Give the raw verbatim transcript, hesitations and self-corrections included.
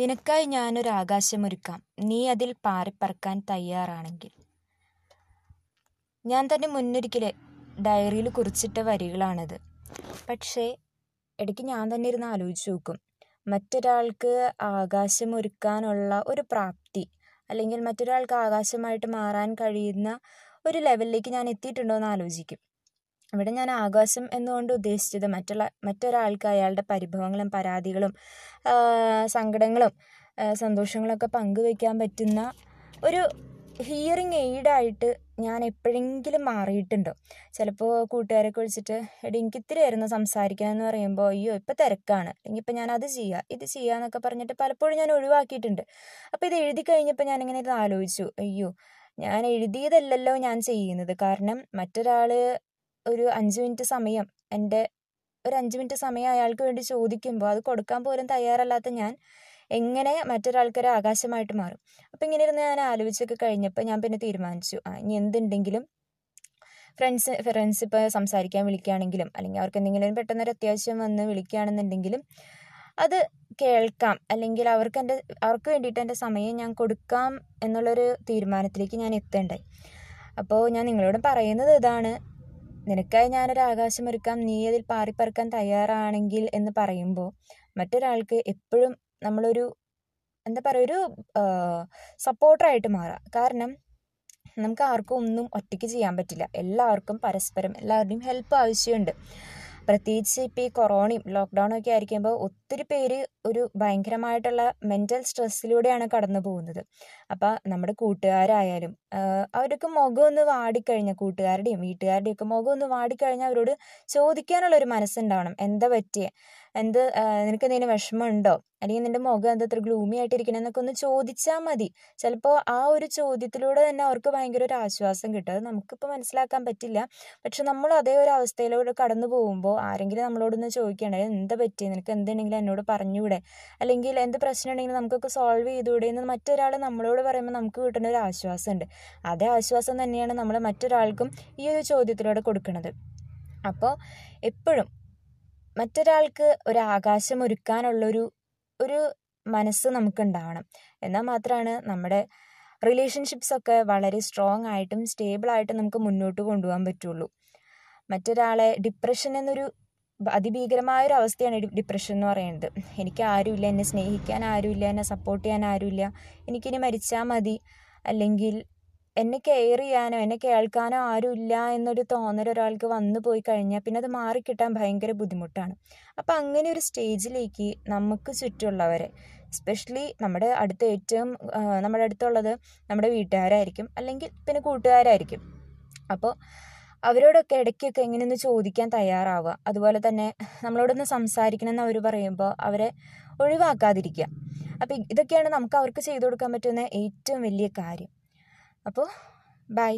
നിനക്കായി ഞാനൊരു ആകാശമൊരുക്കാം, നീ അതിൽ പാറിപ്പറക്കാൻ തയ്യാറാണെങ്കിൽ. ഞാൻ തന്നെ മുന്നൊരിക്കലെ ഡയറിയിൽ കുറിച്ചിട്ട വരികളാണത്. പക്ഷേ ഇടയ്ക്ക് ഞാൻ തന്നെ ഇരുന്ന് ആലോചിച്ച് നോക്കും, മറ്റൊരാൾക്ക് ആകാശമൊരുക്കാനുള്ള ഒരു പ്രാപ്തി അല്ലെങ്കിൽ മറ്റൊരാൾക്ക് ആകാശമായിട്ട് മാറാൻ കഴിയുന്ന ഒരു ലെവലിലേക്ക് ഞാൻ എത്തിയിട്ടുണ്ടോ എന്ന് ആലോചിക്കും. ഇവിടെ ഞാൻ ആകാശം എന്നുകൊണ്ട് ഉദ്ദേശിച്ചത് മറ്റുള്ള മറ്റൊരാൾക്ക് അയാളുടെ പരിഭവങ്ങളും പരാതികളും സങ്കടങ്ങളും സന്തോഷങ്ങളൊക്കെ പങ്കുവയ്ക്കാൻ പറ്റുന്ന ഒരു ഹിയറിങ് എയ്ഡായിട്ട് ഞാൻ എപ്പോഴെങ്കിലും മാറിയിട്ടുണ്ടോ. ചിലപ്പോൾ കൂട്ടുകാരൊക്കെ വിളിച്ചിട്ട് എടി എനിക്ക് ഇത്തിരി ആയിരുന്നു സംസാരിക്കുക എന്ന് പറയുമ്പോൾ അയ്യോ ഇപ്പം തിരക്കാണ്, അല്ലെങ്കിൽ ഇപ്പം ഞാൻ അത് ചെയ്യുക ഇത് ചെയ്യുക എന്നൊക്കെ പറഞ്ഞിട്ട് പലപ്പോഴും ഞാൻ ഒഴിവാക്കിയിട്ടുണ്ട്. അപ്പോൾ ഇത് എഴുതി കഴിഞ്ഞപ്പോൾ ഞാനിങ്ങനെ ഇത് ആലോചിച്ചു, അയ്യോ ഞാൻ എഴുതിയതല്ലല്ലോ ഞാൻ ചെയ്യുന്നത്. കാരണം മറ്റൊരാൾ ഒരു അഞ്ച് മിനിറ്റ് സമയം എൻ്റെ ഒരു അഞ്ച് മിനിറ്റ് സമയം അയാൾക്ക് വേണ്ടി ചോദിക്കുമ്പോൾ അത് കൊടുക്കാൻ പോലും തയ്യാറല്ലാത്ത ഞാൻ എങ്ങനെ മറ്റൊരാൾക്കൊരു ആകാശമായിട്ട് മാറും. അപ്പം ഇങ്ങനെ ഇരുന്ന് ഞാൻ ആലോചിച്ചൊക്കെ കഴിഞ്ഞപ്പോൾ ഞാൻ പിന്നെ തീരുമാനിച്ചു, ആ ഇനി എന്തുണ്ടെങ്കിലും ഫ്രണ്ട്സ് ഫ്രണ്ട്സ് ഇപ്പോൾ സംസാരിക്കാൻ വിളിക്കുകയാണെങ്കിലും അല്ലെങ്കിൽ അവർക്ക് എന്തെങ്കിലും പെട്ടെന്നൊരു അത്യാവശ്യം വന്ന് വിളിക്കുകയാണെന്നുണ്ടെങ്കിലും അത് കേൾക്കാം, അല്ലെങ്കിൽ അവർക്ക് എൻ്റെ അവർക്ക് വേണ്ടിയിട്ട് എൻ്റെ സമയം ഞാൻ കൊടുക്കാം എന്നുള്ളൊരു തീരുമാനത്തിലേക്ക് ഞാൻ എത്തേണ്ടായി. അപ്പോൾ ഞാൻ നിങ്ങളോട് പറയുന്നത് ഇതാണ്, നിനക്കായി ഞാനൊരു ആകാശമൊരുക്കാം, നീ അതിൽ പാറിപ്പറക്കാൻ തയ്യാറാണെങ്കിൽ എന്ന് പറയുമ്പോൾ മറ്റൊരാൾക്ക് എപ്പോഴും നമ്മളൊരു എന്താ പറയുക ഒരു സപ്പോർട്ടറായിട്ട് മാറാം. കാരണം നമുക്ക് ആർക്കും ഒന്നും ഒറ്റയ്ക്ക് ചെയ്യാൻ പറ്റില്ല, എല്ലാവർക്കും പരസ്പരം എല്ലാവരുടെയും ഹെൽപ്പ് ആവശ്യമുണ്ട്. പ്രത്യേകിച്ച് ഇപ്പോൾ ഈ കൊറോണയും ലോക്ക്ഡൗണും ഒക്കെ ആയിരിക്കുമ്പോൾ ഒത്തിരി പേര് ഒരു ഭയങ്കരമായിട്ടുള്ള മെൻ്റൽ സ്ട്രെസ്സിലൂടെയാണ് കടന്നു പോകുന്നത്. അപ്പോൾ നമ്മുടെ കൂട്ടുകാരായാലും അവരൊക്കെ മുഖം ഒന്ന് വാടിക്കഴിഞ്ഞാൽ കൂട്ടുകാരുടെയും വീട്ടുകാരുടെയും ഒക്കെ മുഖം ഒന്ന് വാടിക്കഴിഞ്ഞാൽ അവരോട് ചോദിക്കാനുള്ളൊരു മനസ്സുണ്ടാവണം, എന്താ പറ്റിയേ, എന്ത് നിനക്ക് എന്തെങ്കിലും വിഷമമുണ്ടോ, അല്ലെങ്കിൽ നിൻ്റെ മുഖം എന്താ അത്ര ഗ്ലൂമി ആയിട്ടിരിക്കണം എന്നൊക്കെ ഒന്ന് ചോദിച്ചാൽ മതി. ചിലപ്പോൾ ആ ഒരു ചോദ്യത്തിലൂടെ തന്നെ അവർക്ക് ഭയങ്കര ഒരു ആശ്വാസം കിട്ടും. അത് നമുക്കിപ്പോൾ മനസ്സിലാക്കാൻ പറ്റില്ല, പക്ഷെ നമ്മൾ അതേ ഒരു അവസ്ഥയിലൂടെ കടന്നു പോകുമ്പോൾ ആരെങ്കിലും നമ്മളോടൊന്ന് ചോദിക്കേണ്ട എന്താ പറ്റി, നിനക്ക് എന്തുണ്ടെങ്കിലും എന്നോട് പറഞ്ഞുകൂടെ, അല്ലെങ്കിൽ എന്ത് പ്രശ്നം ഉണ്ടെങ്കിലും നമുക്കൊക്കെ സോൾവ് ചെയ്തുകൂടെ എന്ന് മറ്റൊരാൾ നമ്മളോട് പറയുമ്പോൾ നമുക്ക് കിട്ടുന്ന ഒരു ആശ്വാസമുണ്ട്. അതേ ആശ്വാസം തന്നെയാണ് നമ്മൾ മറ്റൊരാൾക്കും ഈ ഒരു ചോദ്യത്തിലൂടെ കൊടുക്കുന്നത്. അപ്പോൾ എപ്പോഴും മറ്റൊരാൾക്ക് ഒരു ആകാശമൊരുക്കാനുള്ളൊരു ഒരു മനസ്സ് നമുക്കുണ്ടാവണം. എന്നാൽ മാത്രമാണ് നമ്മുടെ റിലേഷൻഷിപ്സൊക്കെ വളരെ സ്ട്രോങ് ആയിട്ടും സ്റ്റേബിളായിട്ടും നമുക്ക് മുന്നോട്ട് കൊണ്ടുപോകാൻ പറ്റുള്ളൂ. മറ്റൊരാളെ ഡിപ്രഷൻ എന്നൊരു അതിഭീകരമായൊരു അവസ്ഥയാണ് ഡിപ്രഷൻ എന്ന് പറയുന്നത്. എനിക്ക് ആരുമില്ല, എന്നെ സ്നേഹിക്കാൻ ആരുമില്ല, എന്നെ സപ്പോർട്ട് ചെയ്യാൻ ആരുമില്ല, എനിക്കിനി മരിച്ചാൽ മതി, അല്ലെങ്കിൽ എന്നെ കെയർ ചെയ്യാനോ എന്നെ കേൾക്കാനോ ആരുമില്ല എന്നൊരു തോന്നൽ ഒരാൾക്ക് വന്നു പോയി കഴിഞ്ഞാൽ പിന്നെ അത് മാറിക്കിട്ടാൻ ഭയങ്കര ബുദ്ധിമുട്ടാണ്. അപ്പം അങ്ങനെ ഒരു സ്റ്റേജിലേക്ക് നമുക്ക് ചുറ്റുമുള്ളവരെ, എസ്പെഷ്യലി നമ്മുടെ അടുത്ത് ഏറ്റവും നമ്മുടെ അടുത്തുള്ളത് നമ്മുടെ വീട്ടുകാരായിരിക്കും, അല്ലെങ്കിൽ പിന്നെ കൂട്ടുകാരായിരിക്കും. അപ്പോൾ അവരോടൊക്കെ ഇടയ്ക്കൊക്കെ എങ്ങനെയൊന്ന് ചോദിക്കാൻ തയ്യാറാവുക. അതുപോലെ തന്നെ നമ്മളോടൊന്ന് സംസാരിക്കണമെന്ന് അവർ പറയുമ്പോൾ അവരെ ഒഴിവാക്കാതിരിക്കുക. അപ്പോൾ ഇതൊക്കെയാണ് നമുക്ക് അവർക്ക് ചെയ്തു കൊടുക്കാൻ പറ്റുന്ന ഏറ്റവും വലിയ കാര്യം. അപ്പോൾ ബൈ.